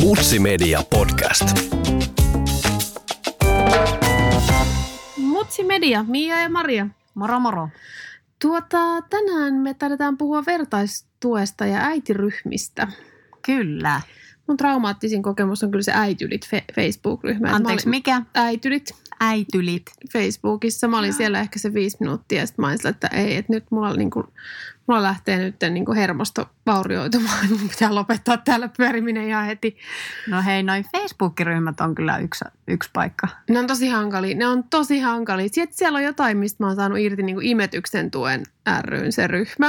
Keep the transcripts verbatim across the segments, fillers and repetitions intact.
Mutsi Media Podcast. Mutsi Media, Mia ja Maria. Moro moro. Tuota, tänään me taidetaan puhua vertaistuesta ja äitiryhmistä. Kyllä. Mun traumaattisin kokemus on kyllä se äitylit fe- Facebook-ryhmä. Anteeksi, mikä? Äitylit. Äitylit. Facebookissa. Mä olin ja. siellä ehkä se viisi minuuttia ja sitten mä olin sillä, että ei, että nyt mulla, niinku, mulla lähtee nyt niinku hermosto vaurioitumaan. Mun pitää lopettaa täällä pyöriminen ihan heti. No hei, noi Facebook-ryhmät on kyllä yksi, yksi paikka. Ne on tosi hankalia. Ne on tosi hankalia. Sitten siellä on jotain, mistä mä oon saanut irti niinku imetyksen tuen ry:n se ryhmä.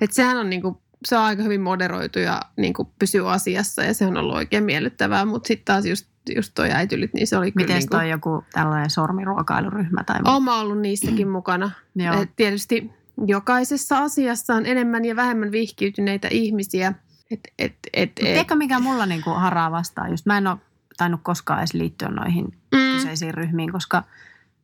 Että sehän on niinku... Se on aika hyvin moderoitu ja niin kuin pysyy asiassa ja se on ollut oikein miellyttävää, mutta sitten taas just, just toi äitylit, niin se oli kyllä... Miten toi niin kuin, joku tällainen sormiruokailuryhmä tai... Oon mä ollut niissäkin mukana. Et tietysti jokaisessa asiassa on enemmän ja vähemmän vihkiytyneitä ihmisiä. Et, et, et, et. Tiedätkö mikä mulla niin kuin haraa vastaan? Just mä en ole tainnut koskaan edes liittyä noihin mm. kyseisiin ryhmiin, koska...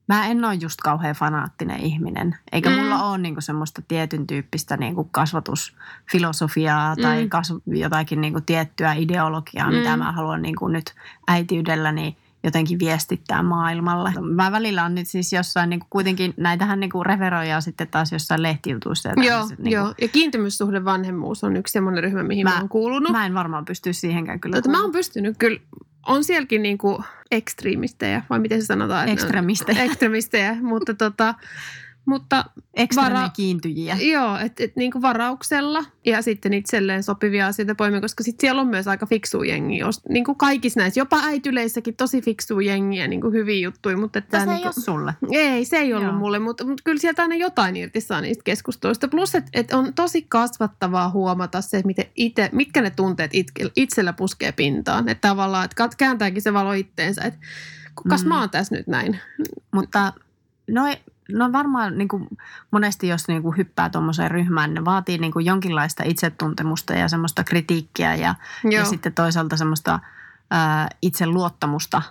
Mä en ole just kauhean fanaattinen ihminen, eikä mm. mulla ole niinku semmoista tietyn tyyppistä niinku kasvatusfilosofiaa tai mm. kasv- jotakin niinku tiettyä ideologiaa, mm. mitä mä haluan niinku nyt äitiydelläni jotenkin viestittää maailmalle. Mä välillä on nyt siis jossain niinku kuitenkin, näitähän niinku referoidaan sitten taas jossain lehtijutuissa. Ja joo, niinku. joo, ja kiintymyssuhde vanhemmuus on yksi semmoinen ryhmä, mihin mä, mä oon kuulunut. Mä en varmaan pysty siihenkään kyllä. Mä oon pystynyt kyllä. On sielläkin niinku ekstriimistejä, vai miten se sanotaan? Ekstremistejä. Ekstremistejä, mutta tota... Mutta vara- kiintyjiä. Joo, että et niinku varauksella ja sitten itselleen sopivia asioita poimia, koska sitten siellä on myös aika fiksu jengi. Niinku kaikissa näissä, jopa äityleissäkin tosi fiksu jengiä, niinku hyviä juttuja. Mutta se niinku, ei ole sulle. Ei, se ei ollut joo. mulle, mutta mut kyllä sieltä aina jotain irti saa niistä keskusteluista. Plus, että et on tosi kasvattavaa huomata se, miten ite, mitkä ne tunteet itke, itsellä puskee pintaan. Että tavallaan, että kääntääkin se valo itteensä, että kukas mm. mä oon tässä nyt näin. Mutta noin... No varmaan niin kuin monesti, jos niin kuin hyppää tuommoiseen ryhmään, ne vaatii niin kuin jonkinlaista itsetuntemusta ja semmoista kritiikkiä ja, ja sitten toisaalta semmoista ää, itseluottamusta,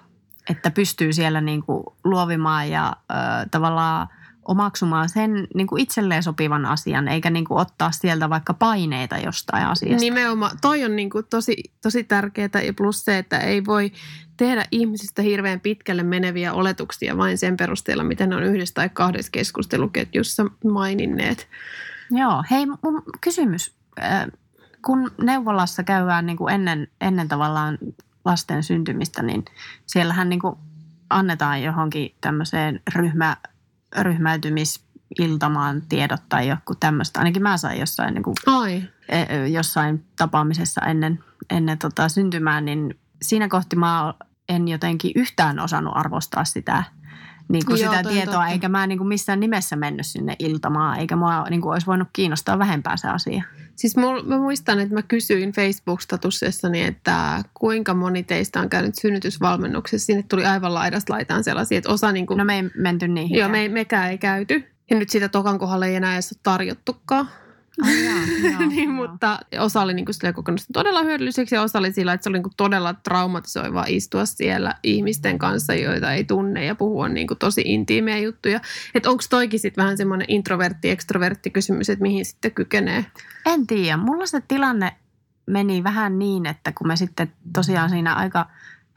että pystyy siellä niin kuin luovimaan ja ää, tavallaan omaksumaan sen niin kuin itselleen sopivan asian, eikä niin kuin ottaa sieltä vaikka paineita jostain asiasta. Nimenomaan. Toi on niin kuin tosi, tosi tärkeää ja plus se, että ei voi tehdä ihmisistä hirveän pitkälle meneviä oletuksia vain sen perusteella, mitä ne on yhdessä tai kahdessa keskusteluketjussa maininneet. Joo. Hei, mun kysymys. Kun neuvolassa käydään niin kuin ennen, ennen tavallaan lasten syntymistä, niin siellähän niin kuin annetaan johonkin tämmöiseen ryhmä ryhmäytymisiltamaan tiedot tai joku tämmöistä. Ainakin mä sain jossain, niin kuin, jossain tapaamisessa ennen, ennen tota syntymää, niin siinä kohti mä en jotenkin yhtään osannut arvostaa sitä, niin kuin Joo, sitä tietoa, totta. Eikä mä niin kuin missään nimessä mennyt sinne iltamaan, eikä mua niin kuin olisi voinut kiinnostaa vähempää se asia. Siis mul, mä muistan, että mä kysyin Facebook-statussessani, että kuinka moni teistä on käynyt synnytysvalmennuksessa. Sinne tuli aivan laidasta laitaan sellaisia, että osa niin kuin... No me ei menty niihin. Joo, me, mekään ei käyty. Ja nyt sitä tokan kohdalla ei enää edes ole tarjottukaan. Oh, joo, joo, niin, joo. Mutta osa oli niin kuin kokenut todella hyödylliseksi ja osa oli sillä, että se oli niin kuin todella traumatisoivaa istua siellä ihmisten kanssa, joita ei tunne ja puhua niin kuin tosi intiimejä juttuja. Että onko toikin sitten vähän semmoinen introvertti-ekstrovertti kysymys, että mihin sitten kykenee? En tiedä. Mulla se tilanne meni vähän niin, että kun me sitten tosiaan siinä aika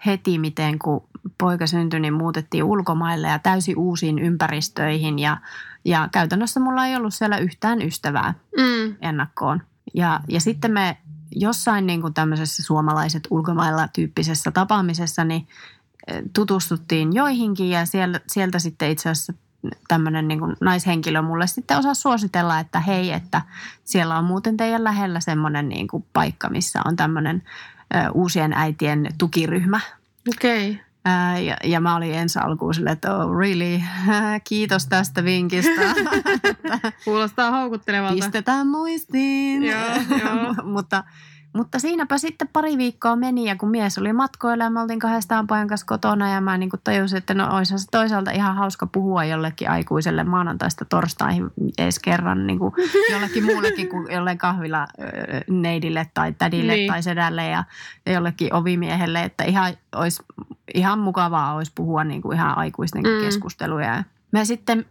heti miten kun poika syntyi, niin muutettiin ulkomaille ja täysin uusiin ympäristöihin ja Ja käytännössä mulla ei ollut siellä yhtään ystävää mm. ennakkoon. Ja, ja sitten me jossain niin kuin tämmöisessä suomalaiset ulkomailla tyyppisessä tapaamisessa niin tutustuttiin joihinkin ja siellä, sieltä sitten itse asiassa tämmöinen niin kuin naishenkilö mulle sitten osasi suositella, että hei, että siellä on muuten teidän lähellä semmoinen niin kuin paikka, missä on tämmöinen ö, uusien äitien tukiryhmä. Okei. Okay. Ja, ja mä olin ensi alkuun silleen, että oh, really, kiitos tästä vinkistä. Kuulostaa houkuttelevalta. Pistetään muistiin. Joo, joo. mutta Mutta siinäpä sitten pari viikkoa meni ja kun mies oli matkoilla ja me oltiin kahdestaan pojan kanssa kotona ja mä niin kuin tajusin, että no olisihan se toisaalta ihan hauska puhua jollekin aikuiselle maanantaista torstaihin edes kerran niin kuin jollekin muullekin kuin jollekin kahvila neidille tai tädille niin. tai sedälle ja, ja jollekin ovimiehelle, että ihan, olisi, ihan mukavaa olisi puhua niin kuin ihan aikuisten mm. keskusteluja. Me sitten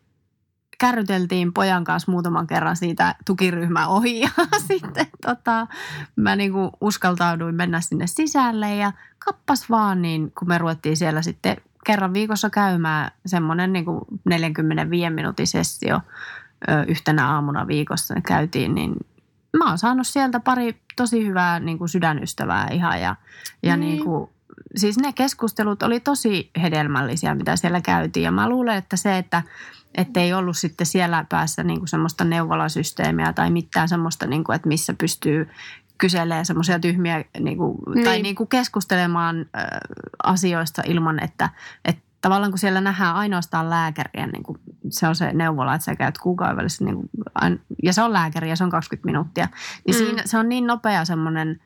kärryteltiin pojan kanssa muutaman kerran siitä tukiryhmän ohi ja sitten tota, mä niinku uskaltauduin mennä sinne sisälle ja kappas vaan niin, kun me ruvettiin siellä sitten kerran viikossa käymään semmoinen niinku neljänkymmenenviiden minuutin sessio ö, yhtenä aamuna viikossa käytiin, niin mä oon saanut sieltä pari tosi hyvää niinku sydänystävää ihan ja, ja mm. niinku siis ne keskustelut oli tosi hedelmällisiä, mitä siellä käytiin ja mä luulen, että se, että Että ei ollut sitten siellä päässä niinku semmoista neuvolasysteemiä tai mitään semmoista, niinku, että missä pystyy kyselemään semmoisia tyhmiä niinku, niin. tai niinku keskustelemaan ä, asioista ilman, että et tavallaan kun siellä nähdään ainoastaan lääkäriä, niinku, se on se neuvola, että sä käyt kuukauden välissä, niinku, ja se on lääkäri ja se on kaksikymmentä minuuttia. Niin mm. siinä, se on niin nopea semmoinen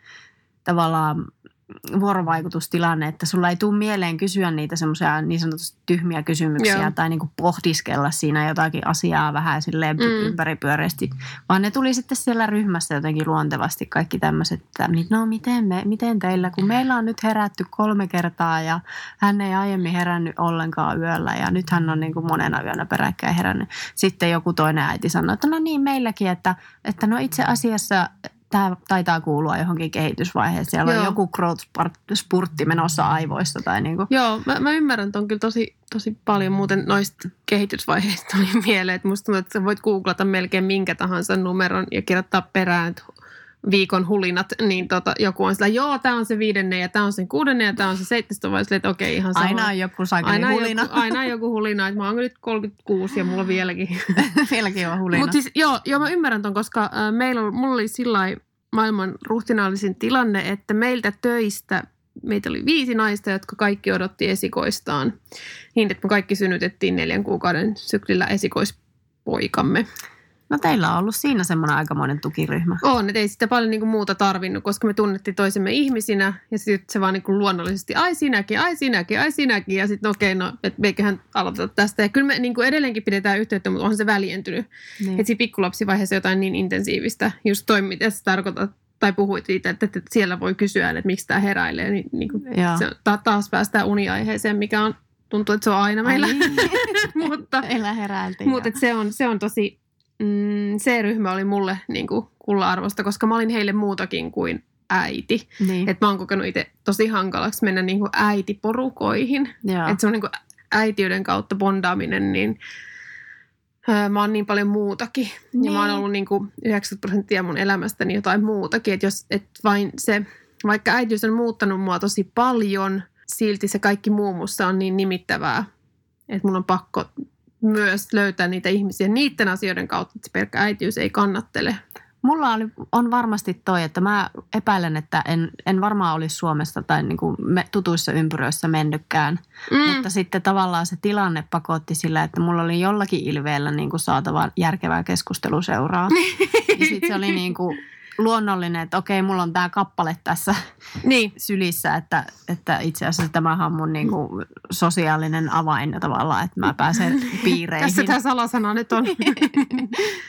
tavallaan vuorovaikutustilanne, että sulla ei tule mieleen kysyä niitä semmoisia niin sanotusti tyhmiä kysymyksiä Joo. tai niinku pohdiskella siinä jotakin asiaa vähän silleen mm. ympäripyöreästi, vaan ne tuli sitten siellä ryhmässä jotenkin luontevasti kaikki tämmöiset, että no miten, me, miten teillä, kun meillä on nyt herätty kolme kertaa ja hän ei aiemmin herännyt ollenkaan yöllä ja nyt hän on niinku monena yönä peräkkäin herännyt. Sitten joku toinen äiti sanoi, että no niin meilläkin, että, että no itse asiassa tämä taitaa kuulua johonkin kehitysvaiheeseen. Siellä Joo. on joku growth-spurtti menossa aivoissa. Tai niinku. Joo, mä, mä ymmärrän ton kyllä tosi, tosi paljon. Muuten noista kehitysvaiheista oli mieleen, että musta tuntuu, että sä voit googlata melkein minkä tahansa numeron ja kirjoittaa perään viikon hulinat, niin tota, joku on sillä, joo, tää on se viidenne ja tää on se kuudenne ja tää on se seitsemästoista, vai silleen, okei, okay, ihan sama. Aina on joku saakeli hulina. Joku, aina on joku hulina, että mä oon nyt kolmekymmentäkuusi ja mulla vieläkin. vieläkin on hulina. Mutta siis, joo, joo, mä ymmärrän ton, koska äh, meillä, mulla oli sillai maailman ruhtinaallisin tilanne, että meiltä töistä, meitä oli viisi naista, jotka kaikki odotti esikoistaan, niin että me kaikki synnytettiin neljän kuukauden syklillä esikoispoikamme. No teillä on ollut siinä semmoinen aikamoinen tukiryhmä. On, että ei sitä paljon niinku muuta tarvinnut, koska me tunnettiin toisemme ihmisinä ja sitten se vaan niinku luonnollisesti, ai sinäkin, ai sinäkin, ai sinäkin ja sitten okei, okay, no että meiköhän aloiteta tästä. Ja kyllä me niinku edelleenkin pidetään yhteyttä, mutta onhan se väljentynyt. Niin. Että siinä pikkulapsivaiheessa jotain niin intensiivistä just toimi, että sä tarkoitat tai puhuit itse, että siellä voi kysyä, että miksi tämä heräilee. Niin, niinku, se, taas päästään uniaiheeseen, mikä on, tuntuu, että se on aina meillä. mutta, meillä heräiltiin. Mutta se on, se on tosi... Mm, se ryhmä oli mulle niin kuin kulla-arvosta, koska mä olin heille muutakin kuin äiti. Niin. Että mä oon kokenut itse tosi hankalaksi mennä niin kuin äitiporukoihin. Että se on niin kuin äitiyden kautta bondaaminen, niin öö, mä oon niin paljon muutakin. Niin. Ja mä oon ollut niin kuin yhdeksänkymmentä prosenttia mun elämästäni jotain muutakin. Että jos, et vain se, vaikka äitiys on muuttanut mua tosi paljon, silti se kaikki muu musta on niin nimittävää, että mun on pakko myös löytää niitä ihmisiä niiden asioiden kautta, että pelkkä äitiys ei kannattele. Mulla oli, on varmasti toi, että mä epäilen, että en, en varmaan olisi Suomessa tai niin kuin me, tutuissa ympyröissä mennytkään. Mm. Mutta sitten tavallaan se tilanne pakotti sillä, että mulla oli jollakin ilveellä niin kuin saatava järkevää keskusteluseuraa. Ja sitten se oli niin kuin luonnollinen, että okei, mulla on tää kappale tässä niin. sylissä, että, että itse asiassa tämähän on mun niinku sosiaalinen avain tavallaan, että mä pääsen piireihin. Tässä tää salasana nyt on.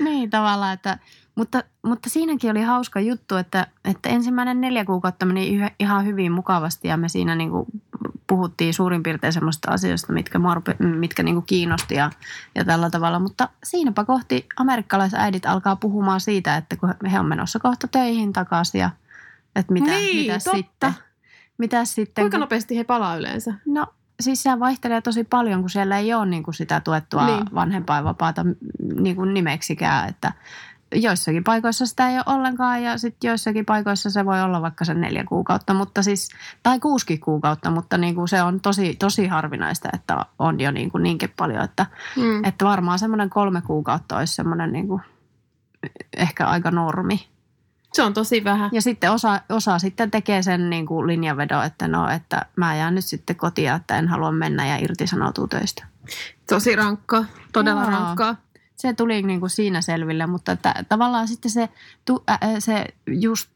niin tavallaan, että, mutta, mutta siinäkin oli hauska juttu, että, että ensimmäinen neljä kuukautta meni ihan hyvin mukavasti ja me siinä niinku puhuttiin suurin piirtein semmoista asioista, mitkä, marpe, mitkä niinku kiinnosti ja, ja tällä tavalla. Mutta siinäpä kohti amerikkalaisäidit alkaa puhumaan siitä, että kun he on menossa kohta töihin takaisin ja että mitä, niin, mitä sitten. Mitä sitten. Kuinka kun, nopeasti he palaa yleensä? No siis se vaihtelee tosi paljon, kun siellä ei ole niinku sitä tuettua niin. vanhempainvapaata niinku nimeksikään, että joissakin paikoissa sitä ei ole ollenkaan ja sitten joissakin paikoissa se voi olla vaikka sen neljä kuukautta, mutta siis, tai kuusikin kuukautta, mutta niin kuin se on tosi, tosi harvinaista, että on jo niin kuin niinkin paljon, että, mm. että varmaan semmoinen kolme kuukautta olisi semmoinen niin kuin ehkä aika normi. Se on tosi vähän. Ja sitten osa, osa sitten tekee sen niin kuin linjanvedon, että no, että mä jään nyt sitten kotiin, että en halua mennä ja irtisanoutua töistä. Tosi rankkaa, todella Jaa. rankkaa. se tuli niin kuin siinä selville, mutta että tavallaan sitten se, se just,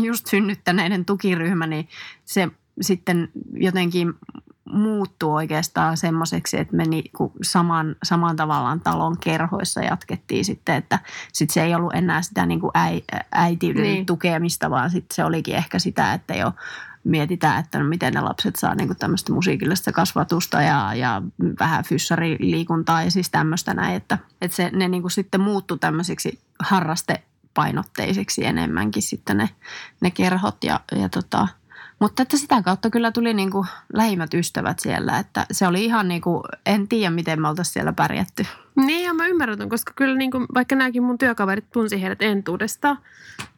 just synnyttäneiden tukiryhmä, niin se sitten jotenkin muuttuu oikeastaan semmoiseksi, että me niinku saman, saman tavallaan talon kerhoissa jatkettiin sitten, että sit se ei ollut enää sitä niinku äi, äitiyden niin. tukemista, vaan sit se olikin ehkä sitä, että jo mietitään, että no miten ne lapset saa niinku tämmöistä musiikillista kasvatusta ja, ja vähän fyssariliikuntaa ja siis tämmöistä näin, että, että se, ne niinku sitten muuttui tämmöisiksi harrastepainotteiseksi enemmänkin sitten ne, ne kerhot ja, ja tota... Mutta että sitä kautta kyllä tuli niin kuin lähimmät ystävät siellä, että se oli ihan niin kuin, en tiedä miten me oltaisiin siellä pärjätty. Niin ja mä ymmärrän, koska kyllä niin kuin, vaikka nämäkin mun työkaverit tunsi heidät entuudestaan,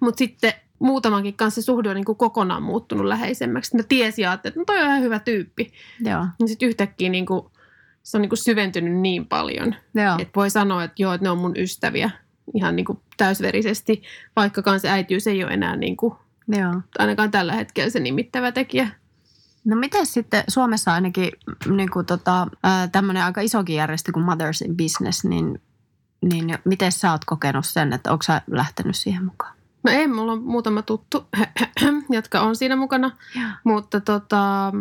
mutta sitten muutamankin kanssa suhde on niin kuin kokonaan muuttunut läheisemmäksi. Mä tiesin ja ajattelin, että no toi on ihan hyvä tyyppi. Joo. Ja sitten yhtäkkiä niin kuin, se on niin kuin syventynyt niin paljon, joo. että voi sanoa, että joo, että ne on mun ystäviä ihan niin kuin täysverisesti, vaikkakaan se äitiys ei ole enää niin kuin... Joo. Ainakaan tällä hetkellä se nimittävä tekijä. No miten sitten Suomessa ainakin niin kuin tota, tämmöinen aika isokin järjestö kuin Mothers in Business, niin, niin miten sä oot kokenut sen, että ootko sä lähtenyt siihen mukaan? No ei, mulla on muutama tuttu, jotka on siinä mukana, ja. Mutta tota,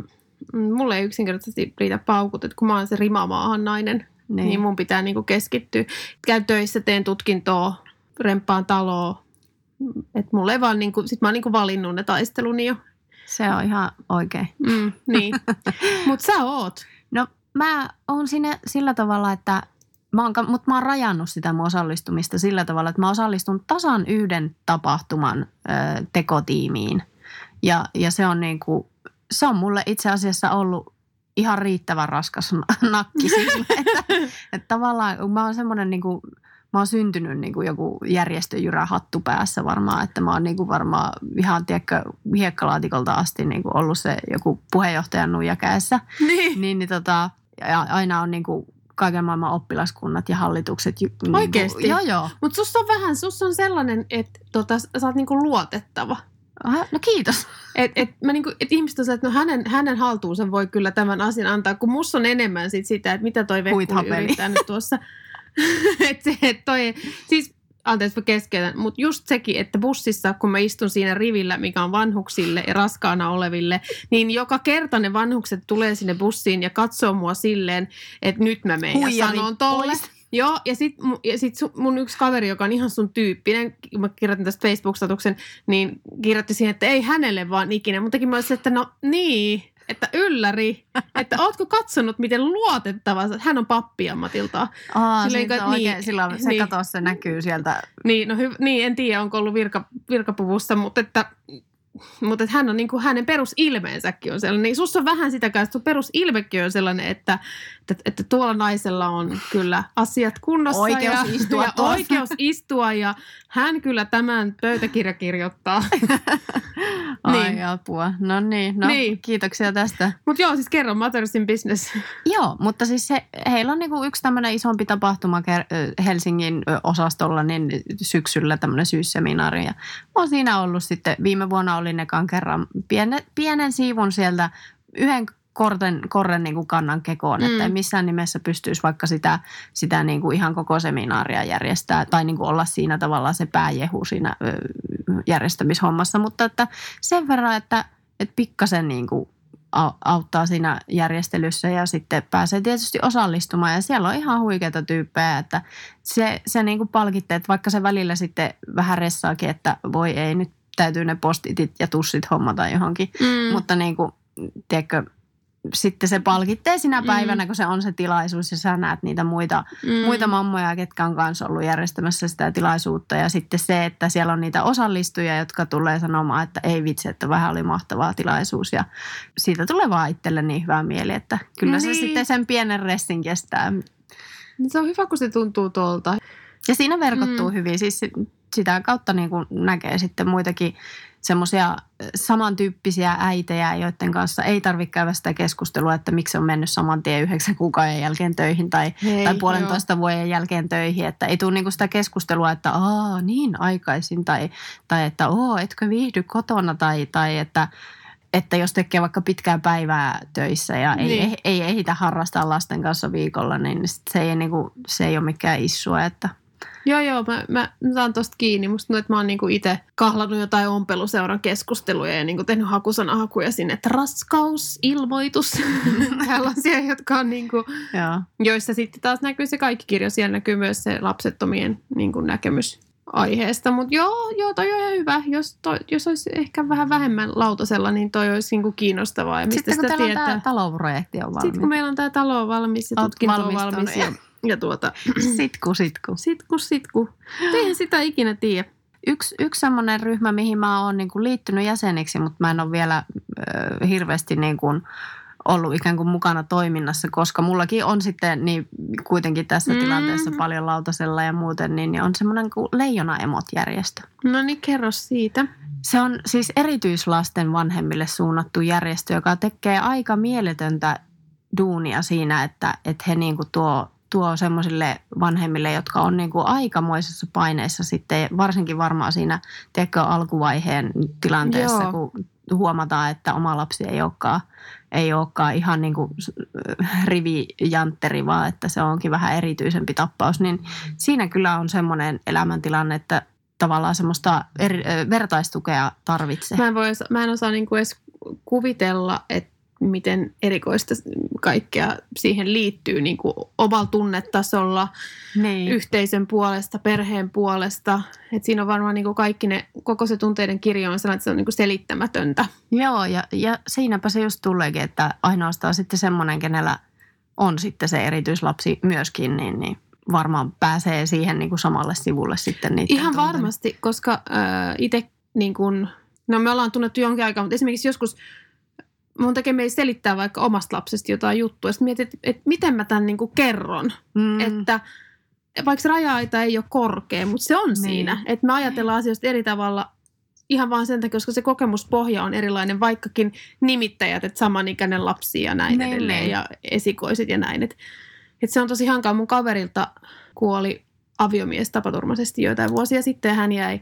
mulla ei yksinkertaisesti riitä paukut, että kun mä oon se rimamaahan nainen, niin, niin mun pitää niin kuin keskittyä. Käyn töissä, teen tutkintoa, remppaan taloa. Että mulla ei vaan niinku, sit mä oon niinku valinnut ne taisteluni jo. Se on ihan oikein. Mm, niin. Mut sä oot. No mä oon sinne sillä tavalla, että mä oon, mut mä oon rajannut sitä mun osallistumista sillä tavalla, että mä osallistun tasan yhden tapahtuman ö, tekotiimiin. Ja, ja se on niinku, se on mulle itse asiassa ollut ihan riittävän raskas nakki sille, että, että tavallaan mä oon semmonen niinku... Mä oon syntynyt niin kuin joku järjestöjyrä hattu päässä varmaan, että mä oon niin kuin varmaan ihan tiedäkö, hiekkalaatikolta asti niin kuin ollut se joku puheenjohtajan nuija kädessä. Niin. niin, niin tota, ja aina on niin kuin kaiken maailman oppilaskunnat ja hallitukset. Niin oikeesti? Joo, joo. Mutta sussa on vähän, sussa on sellainen, että tota, sä oot niin kuin luotettava. Aha, no kiitos. Et, et, mä niinku, et ihmiset on se, että no hänen, hänen haltuunsa voi kyllä tämän asian antaa, kun musta on enemmän sit sitä, että mitä toi vekkuli yrittää nyt tuossa... et se, et toi, siis, anteeksi mä keskeytän, mutta just sekin, että bussissa, kun mä istun siinä rivillä, mikä on vanhuksille ja raskaana oleville, niin joka kerta ne vanhukset tulee sinne bussiin ja katsoo mua silleen, että nyt mä menen ja sanon tolle. Joo, ja sit, ja sit mun yksi kaveri, joka on ihan sun tyyppinen, mä kirjoitin tästä Facebook-statuksen, niin kirjoitti siihen, että ei hänelle vaan ikinä, muttakin mä olisin, että no niin... Että ylläri, että ootko katsonut, miten luotettava, hän on pappi ammatiltaan. Aa, silloin, on niin, oikein, silloin se niin, katoo, se näkyy sieltä. Niin, no hyv- niin en tiedä, onko ollut virka, virkapuvussa, mutta että, mutta että hän on niin kuin, hänen perusilmeensäkin on sellainen. Niin sussa on vähän sitä kanssa, että sun perusilmekin on sellainen, että, että, että tuolla naisella on kyllä asiat kunnossa. Oikeus ja, istua ja oikeus istua ja hän kyllä tämän pöytäkirja kirjoittaa. Ai niin. Apua. No niin, no niin. Kiitoksia tästä. Mutta joo, siis kerro Mothers in Business. Joo, mutta siis he, heillä on niinku yksi tämmöinen isompi tapahtuma Helsingin osastolla, niin syksyllä tämmöinen syysseminaari. Ja mä oon siinä ollut sitten, viime vuonna olin ekan kerran pienen, pienen siivun sieltä yhden korren, korren niinku kannan kekoon, että ei missään nimessä pystyisi vaikka sitä, sitä niinku ihan koko seminaaria järjestää tai niinku olla siinä tavallaan se pääjehu siinä järjestämishommassa, mutta että sen verran, että, että pikkasen niinku auttaa siinä järjestelyssä ja sitten pääsee tietysti osallistumaan ja siellä on ihan huikeita tyyppejä, että se, se niinku palkitte, että vaikka se välillä sitten vähän ressaakin, että voi ei nyt täytyy ne postitit ja tussit hommata johonkin, mm. mutta niinku, tiedätkö, sitten se palkittee sinä päivänä, mm. kun se on se tilaisuus ja sä näet niitä muita, mm. muita mammoja, ketkä on kanssa ollut järjestämässä sitä tilaisuutta. Ja sitten se, että siellä on niitä osallistujia, jotka tulee sanomaan, että ei vitsi, että vähän oli mahtavaa tilaisuus. Ja siitä tulee vaan itselle niin hyvää mieli, että kyllä niin. Se sitten sen pienen restin kestää. Se on hyvä, kun se tuntuu tuolta. Ja siinä verkottuu mm. hyvin. Siis sitä kautta niin kuin näkee sitten muitakin semmoisia samantyyppisiä äitejä, joiden kanssa ei tarvitse käydä sitä keskustelua, että miksi on mennyt saman tien yhdeksän kuukauden jälkeen töihin tai, Hei, tai puolentoista joo. vuoden jälkeen töihin. Että ei tule niinku sitä keskustelua, että aa niin aikaisin tai, tai että oo etkö viihdy kotona tai, tai että että jos tekee vaikka pitkää päivää töissä ja niin. ei, ei ehitä harrastaa lasten kanssa viikolla, niin se ei, niin kuin, se ei ole mikään issue, että... Joo, joo, mä, mä, mä saan tosta kiinni. Musta tuntuu, että mä oon niinku itse kahlannut jotain ompeluseuran keskusteluja ja niinku tehnyt hakusanahakuja sinne, että raskausilmoitus. Tällaisia, jotka on niinku, joo. joissa sitten taas näkyy se kaikki kirjo. Siellä näkyy myös se lapsettomien niinku näkemys aiheesta. Mutta joo, joo, toi on ihan hyvä. Jos, toi, jos olisi ehkä vähän vähemmän lautasella, niin toi olisi niinku kiinnostavaa. Ja mistä sitten kun sitä teillä tietää? On tämä taloprojekti on valmis. Sitten kun meillä on tämä talo valmis ja tutkinto on valmis. Ja... Ja tuota, sitku, sitku. Sitku, sitku. Eihän sitä ikinä tiedä. Yksi, yksi semmoinen ryhmä, mihin mä oon niin kuin liittynyt jäseniksi, mutta mä en ole vielä äh, hirveästi niin kuin ollut ikään kuin mukana toiminnassa, koska mullakin on sitten niin kuitenkin tässä mm-hmm. tilanteessa paljon lautasella ja muuten, niin, niin on semmoinen kuin Leijonaemot-järjestö. No niin, kerro siitä. Se on siis erityislasten vanhemmille suunnattu järjestö, joka tekee aika mieletöntä duunia siinä, että, että he niin kuin tuo... tuo semmoisille vanhemmille, jotka on niin kuin aikamoisessa paineessa sitten, varsinkin varmaan siinä tekö alkuvaiheen tilanteessa, joo. kun huomataan, että oma lapsi ei olekaan, ei olekaan ihan niin kuin rivijantteri, vaan että se onkin vähän erityisempi tapaus, niin siinä kyllä on semmoinen elämäntilanne, että tavallaan semmoista eri, vertaistukea tarvitsee. Mä en, voi, mä en osaa niin kuin edes kuvitella, että miten erikoista kaikkea siihen liittyy niin kuin omalla tunnetasolla, nein. Yhteisön puolesta, perheen puolesta. Et siinä on varmaan niin kuin kaikki ne, koko se tunteiden kirjo on sellainen, että se on niin kuin selittämätöntä. Joo, ja, ja siinäpä se just tuleekin, että ainoastaan sitten semmoinen, kenellä on sitten se erityislapsi myöskin, niin, niin varmaan pääsee siihen niin kuin samalle sivulle sitten niiden ihan tunteiden. Varmasti, koska äh, itse, niin kuin, no me ollaan tunnettu jonkin aikaa, mutta esimerkiksi joskus mun takia me ei selittää vaikka omasta lapsesta jotain juttua. Sitten mietit, että miten mä tämän niin kuin kerron. Mm. Että vaikka raja-aita ei ole korkea, mutta se on niin. siinä. Että me ajatellaan niin. asioista eri tavalla ihan vaan sen takia, koska se kokemuspohja on erilainen. Vaikkakin nimittäjät, että samanikäinen lapsi ja näin niin, edelleen. Niin. Ja esikoiset ja näin. Että et se on tosi hankaa. Mun kaverilta kuoli aviomies tapaturmaisesti joitain vuosia sitten. Hän jäi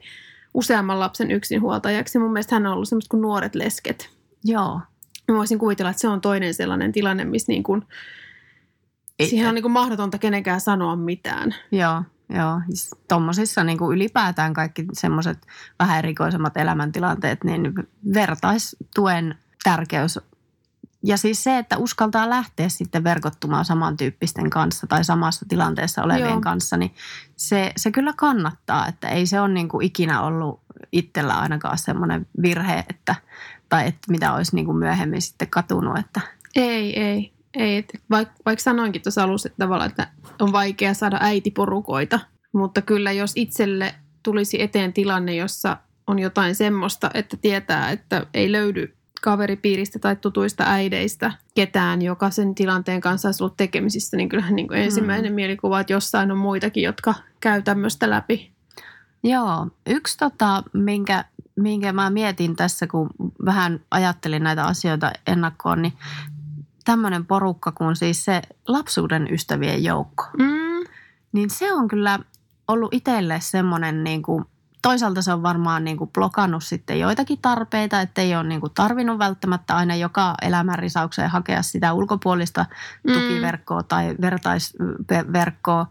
useamman lapsen yksinhuoltajaksi. Mun mielestä hän on ollut semmoista kuin nuoret lesket. Joo. Mä voisin kuvitella, että se on toinen sellainen tilanne, missä niin kuin, siihen on niin kuin mahdotonta kenenkään sanoa mitään. Joo, joo. Tuommoisissa niin kuin ylipäätään kaikki semmoiset vähän erikoisemmat elämäntilanteet, niin vertaistuen tärkeys. Ja siis se, että uskaltaa lähteä sitten verkottumaan samantyyppisten kanssa tai samassa tilanteessa olevien joo. kanssa, niin se, se kyllä kannattaa. Että ei se ole niin kuin ikinä ollut itsellä ainakaan semmoinen virhe, että... Tai että mitä olisi niin kuin myöhemmin sitten katunut, että... Ei, ei, ei. Vaikka vaik sanoinkin tuossa alussa, että tavallaan, että on vaikea saada äitiporukoita. Mutta kyllä jos itselle tulisi eteen tilanne, jossa on jotain semmoista, että tietää, että ei löydy kaveripiiristä tai tutuista äideistä ketään, joka sen tilanteen kanssa olisi ollut tekemisissä, niin kyllähän niin kuin ensimmäinen mm. mielikuva, että jossain on muitakin, jotka käy tämmöistä läpi. Joo. Yksi tota, minkä... minkä mä mietin tässä, kun vähän ajattelin näitä asioita ennakkoon, niin tämmöinen porukka kuin siis se lapsuuden ystävien joukko. Mm. Niin se on kyllä ollut itselle semmoinen, niin kuin, toisaalta se on varmaan niin kuin blokannut sitten joitakin tarpeita, ettei ole niin kuin tarvinnut välttämättä aina joka elämänrisaukseen hakea sitä ulkopuolista mm. tukiverkkoa tai vertaisverkkoa,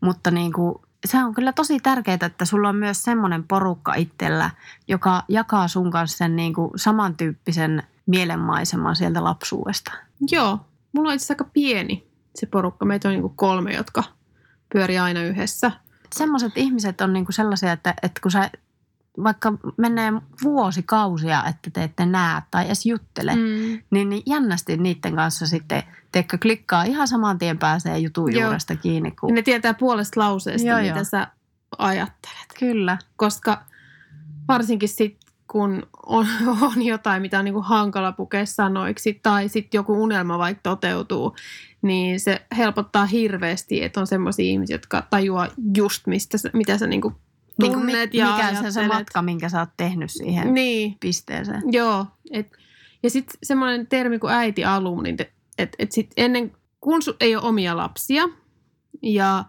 mutta niin kuin se on kyllä tosi tärkeää, että sulla on myös semmoinen porukka itsellä, joka jakaa sun kanssa sen niin kuin samantyyppisen mielenmaiseman sieltä lapsuudesta. Joo, mulla on itse asiassa aika pieni se porukka. Meitä on niin kuin kolme, jotka pyörii aina yhdessä. Semmoiset ihmiset on niin kuin sellaisia, että, että kun sä vaikka menee vuosikausia, että te ette näe tai edes juttele, mm. niin jännästi niiden kanssa sitten teekö klikkaa ihan saman tien pääsee jutun joo. juuresta kiinni. Kun... Ne tietää puolesta lauseesta, joo, mitä jo. sä ajattelet. Kyllä. Koska varsinkin sitten, kun on, on jotain, mitä on niin kuin hankala pukea sanoiksi tai sitten joku unelma vaikka toteutuu, niin se helpottaa hirveästi, että on semmoisia ihmisiä, jotka tajuaa just mistä, mitä sä niin kuin tunnet niin kuin mi- ja ajattelet. Mikä se matka, minkä sä oot tehnyt siihen niin. pisteeseen. Joo. Et, ja sitten semmoinen termi kuin äitialum, niin te, Että et sitten ennen, kun sun ei ole omia lapsia ja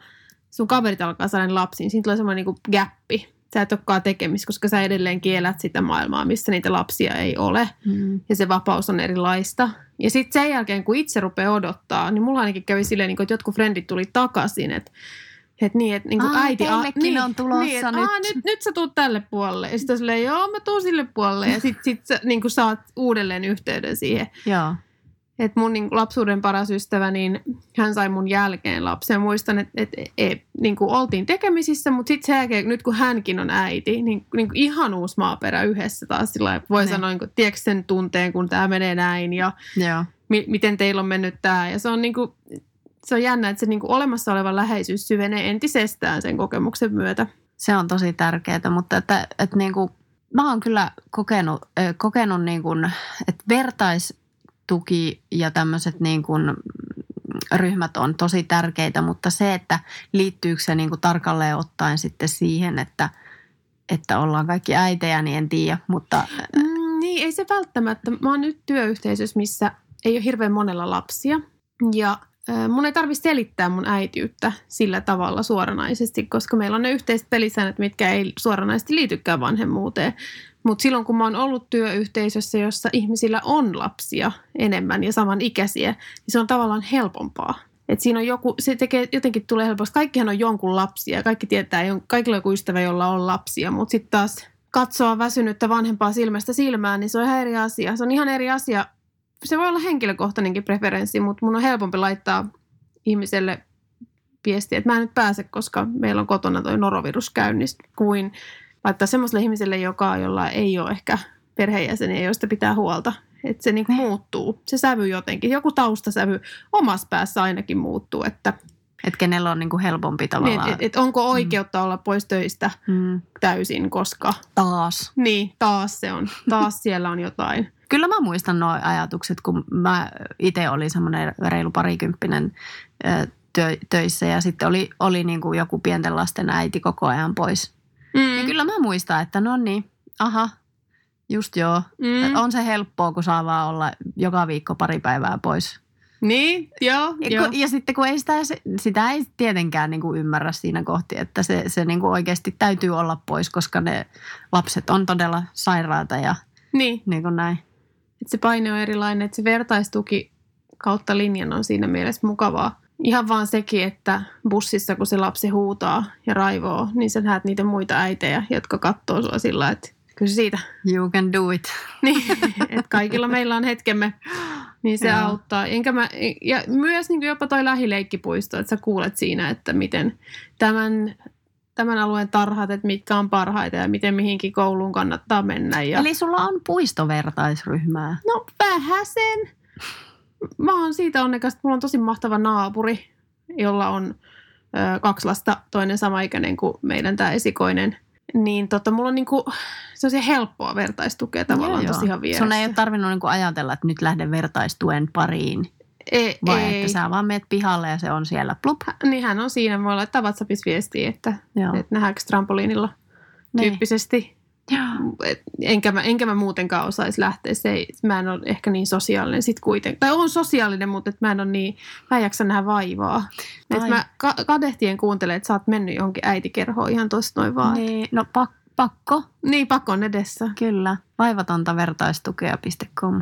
sun kaverit alkaa saada lapsiin, niin siinä tulee semmoinen niinku gäppi. sä et olekaan tekemistä, koska sä edelleenkin elät sitä maailmaa, missä niitä lapsia ei ole. Mm. Ja se vapaus on erilaista. Ja sitten sen jälkeen, kun itse rupeaa odottaa, niin mulla ainakin kävi silleen, että jotkut frendit tuli takaisin, että et niin, että niinku äiti... Teillekin niin, on tulossa niin, et, nyt. Aa, nyt. Nyt sä tuut tälle puolelle. Ja sitten silleen, joo, mä tuun sille puolelle. Ja sitten sit sä niinku saat uudelleen yhteyden siihen. Joo. Että mun niin, lapsuuden paras ystävä, niin hän sai mun jälkeen lapsen. Muistan, että et, et, et, niin oltiin tekemisissä, mutta sitten sen jälkeen, nyt kun hänkin on äiti, niin, niin ihan uusi maaperä yhdessä taas sillä voi ne. Sanoa, niin kuin, tiedätkö sen tunteen, kun tämä menee näin ja mi- miten teillä on mennyt tämä. Ja se on, niin kuin, se on jännä, että se niin kuin, olemassa oleva läheisyys syvenee entisestään sen kokemuksen myötä. Se on tosi tärkeää, mutta että, että niin kuin, mä oon kyllä kokenut, äh, kokenut niin kuin, että vertais... Tuki ja tämmöiset niin kuin ryhmät on tosi tärkeitä, mutta se, että liittyykö se niin kuin tarkalleen ottaen sitten siihen, että, että ollaan kaikki äitejä, niin en tiedä. Mutta... Mm, niin, ei se välttämättä. Mä oon nyt työyhteisössä, missä ei ole hirveän monella lapsia ja mun ei tarvitse selittää mun äitiyttä sillä tavalla suoranaisesti, koska meillä on ne yhteiset pelisäännöt, mitkä ei suoranaisesti liitykään vanhemmuuteen. Mutta silloin, kun mä oon ollut työyhteisössä, jossa ihmisillä on lapsia enemmän ja samanikäisiä, niin se on tavallaan helpompaa. Että siinä on joku, se tekee, jotenkin tulee helposti. Kaikkihan on jonkun lapsia. Kaikki tietää, kaikilla on joku ystävä, jolla on lapsia. Mutta sitten taas katsoa väsynyttä vanhempaa silmästä silmään, niin se on ihan eri asia. Se on ihan eri asia. Se voi olla henkilökohtainenkin preferenssi, mutta mun on helpompi laittaa ihmiselle viestiä, että mä en nyt pääse, koska meillä on kotona toi norovirus käynnissä, kuin laittaa semmoiselle ihmiselle, joka, jolla ei ole ehkä perheenjäseniä, joista pitää huolta. Että se niin kuin muuttuu, se sävy jotenkin, joku taustasävy omassa päässä ainakin muuttuu. Että et kenellä on niin kuin helpompi tavallaan. Niin, että et onko oikeutta mm. olla pois töistä mm. täysin, koska... Taas. Niin, taas se on. Taas siellä on jotain. Kyllä mä muistan nuo ajatukset, kun mä itse olin semmoinen reilu parikymppinen tö- töissä ja sitten oli, oli niin kuin joku pienten lasten äiti koko ajan pois. Mm. Niin kyllä mä muistan, että no niin, aha, just joo. Mm. On se helppoa, kun saa vaan olla joka viikko pari päivää pois. Niin, joo. Ja, joo. Kun, ja sitten kun ei sitä, sitä ei tietenkään niin kuin ymmärrä siinä kohti, että se, se niin kuin oikeasti täytyy olla pois, koska ne lapset on todella sairaata ja niin, niin kuin näin. Että se paine on erilainen, että se vertaistuki kautta linjan on siinä mielessä mukavaa. Ihan vaan sekin, että bussissa kun se lapsi huutaa ja raivoo, niin sä näet niitä muita äitejä, jotka katsoo sua sillä, että kysy siitä. You can do it. Niin, että kaikilla meillä on hetkemme, niin se yeah. auttaa. Enkä mä, ja myös niin kuin jopa toi lähileikkipuisto, että sä kuulet siinä, että miten tämän... tämän alueen tarhat, että mitkä on parhaita ja miten mihinkin kouluun kannattaa mennä. Ja... Eli sulla on puistovertaisryhmää? No vähäsen. Mä oon siitä onnekas, että mulla on tosi mahtava naapuri, jolla on ö, kaksi lasta, toinen samaikäinen kuin meidän tämä esikoinen. Niin totta, mulla on niinku sellaisia helppoa vertaistukea tavallaan tosi ihan vieressä. Sun ei ole tarvinnut niinku ajatella, että nyt lähden vertaistuen pariin. Ei, vai ei. Että sä vaan meet pihalle ja se on siellä plup. Niin hän on siinä. Voi laittaa WhatsAppissa viestiä, että, että nähdäänkö trampoliinilla niin. Tyyppisesti. Enkä mä, enkä mä muutenkaan osaisi lähteä. Se ei, mä en ole ehkä niin sosiaalinen sit kuitenkin. Tai on sosiaalinen, mutta et mä en ole niin, mä en jaksa nähdä vaivaa. Et mä ka- kadehtien kuuntelen, että sä oot mennyt johonkin äitikerhoon ihan tosta noin vaan. Niin. No pak- pakko. Niin, pakko on edessä. Kyllä. Vaivatonta vertaistukea piste com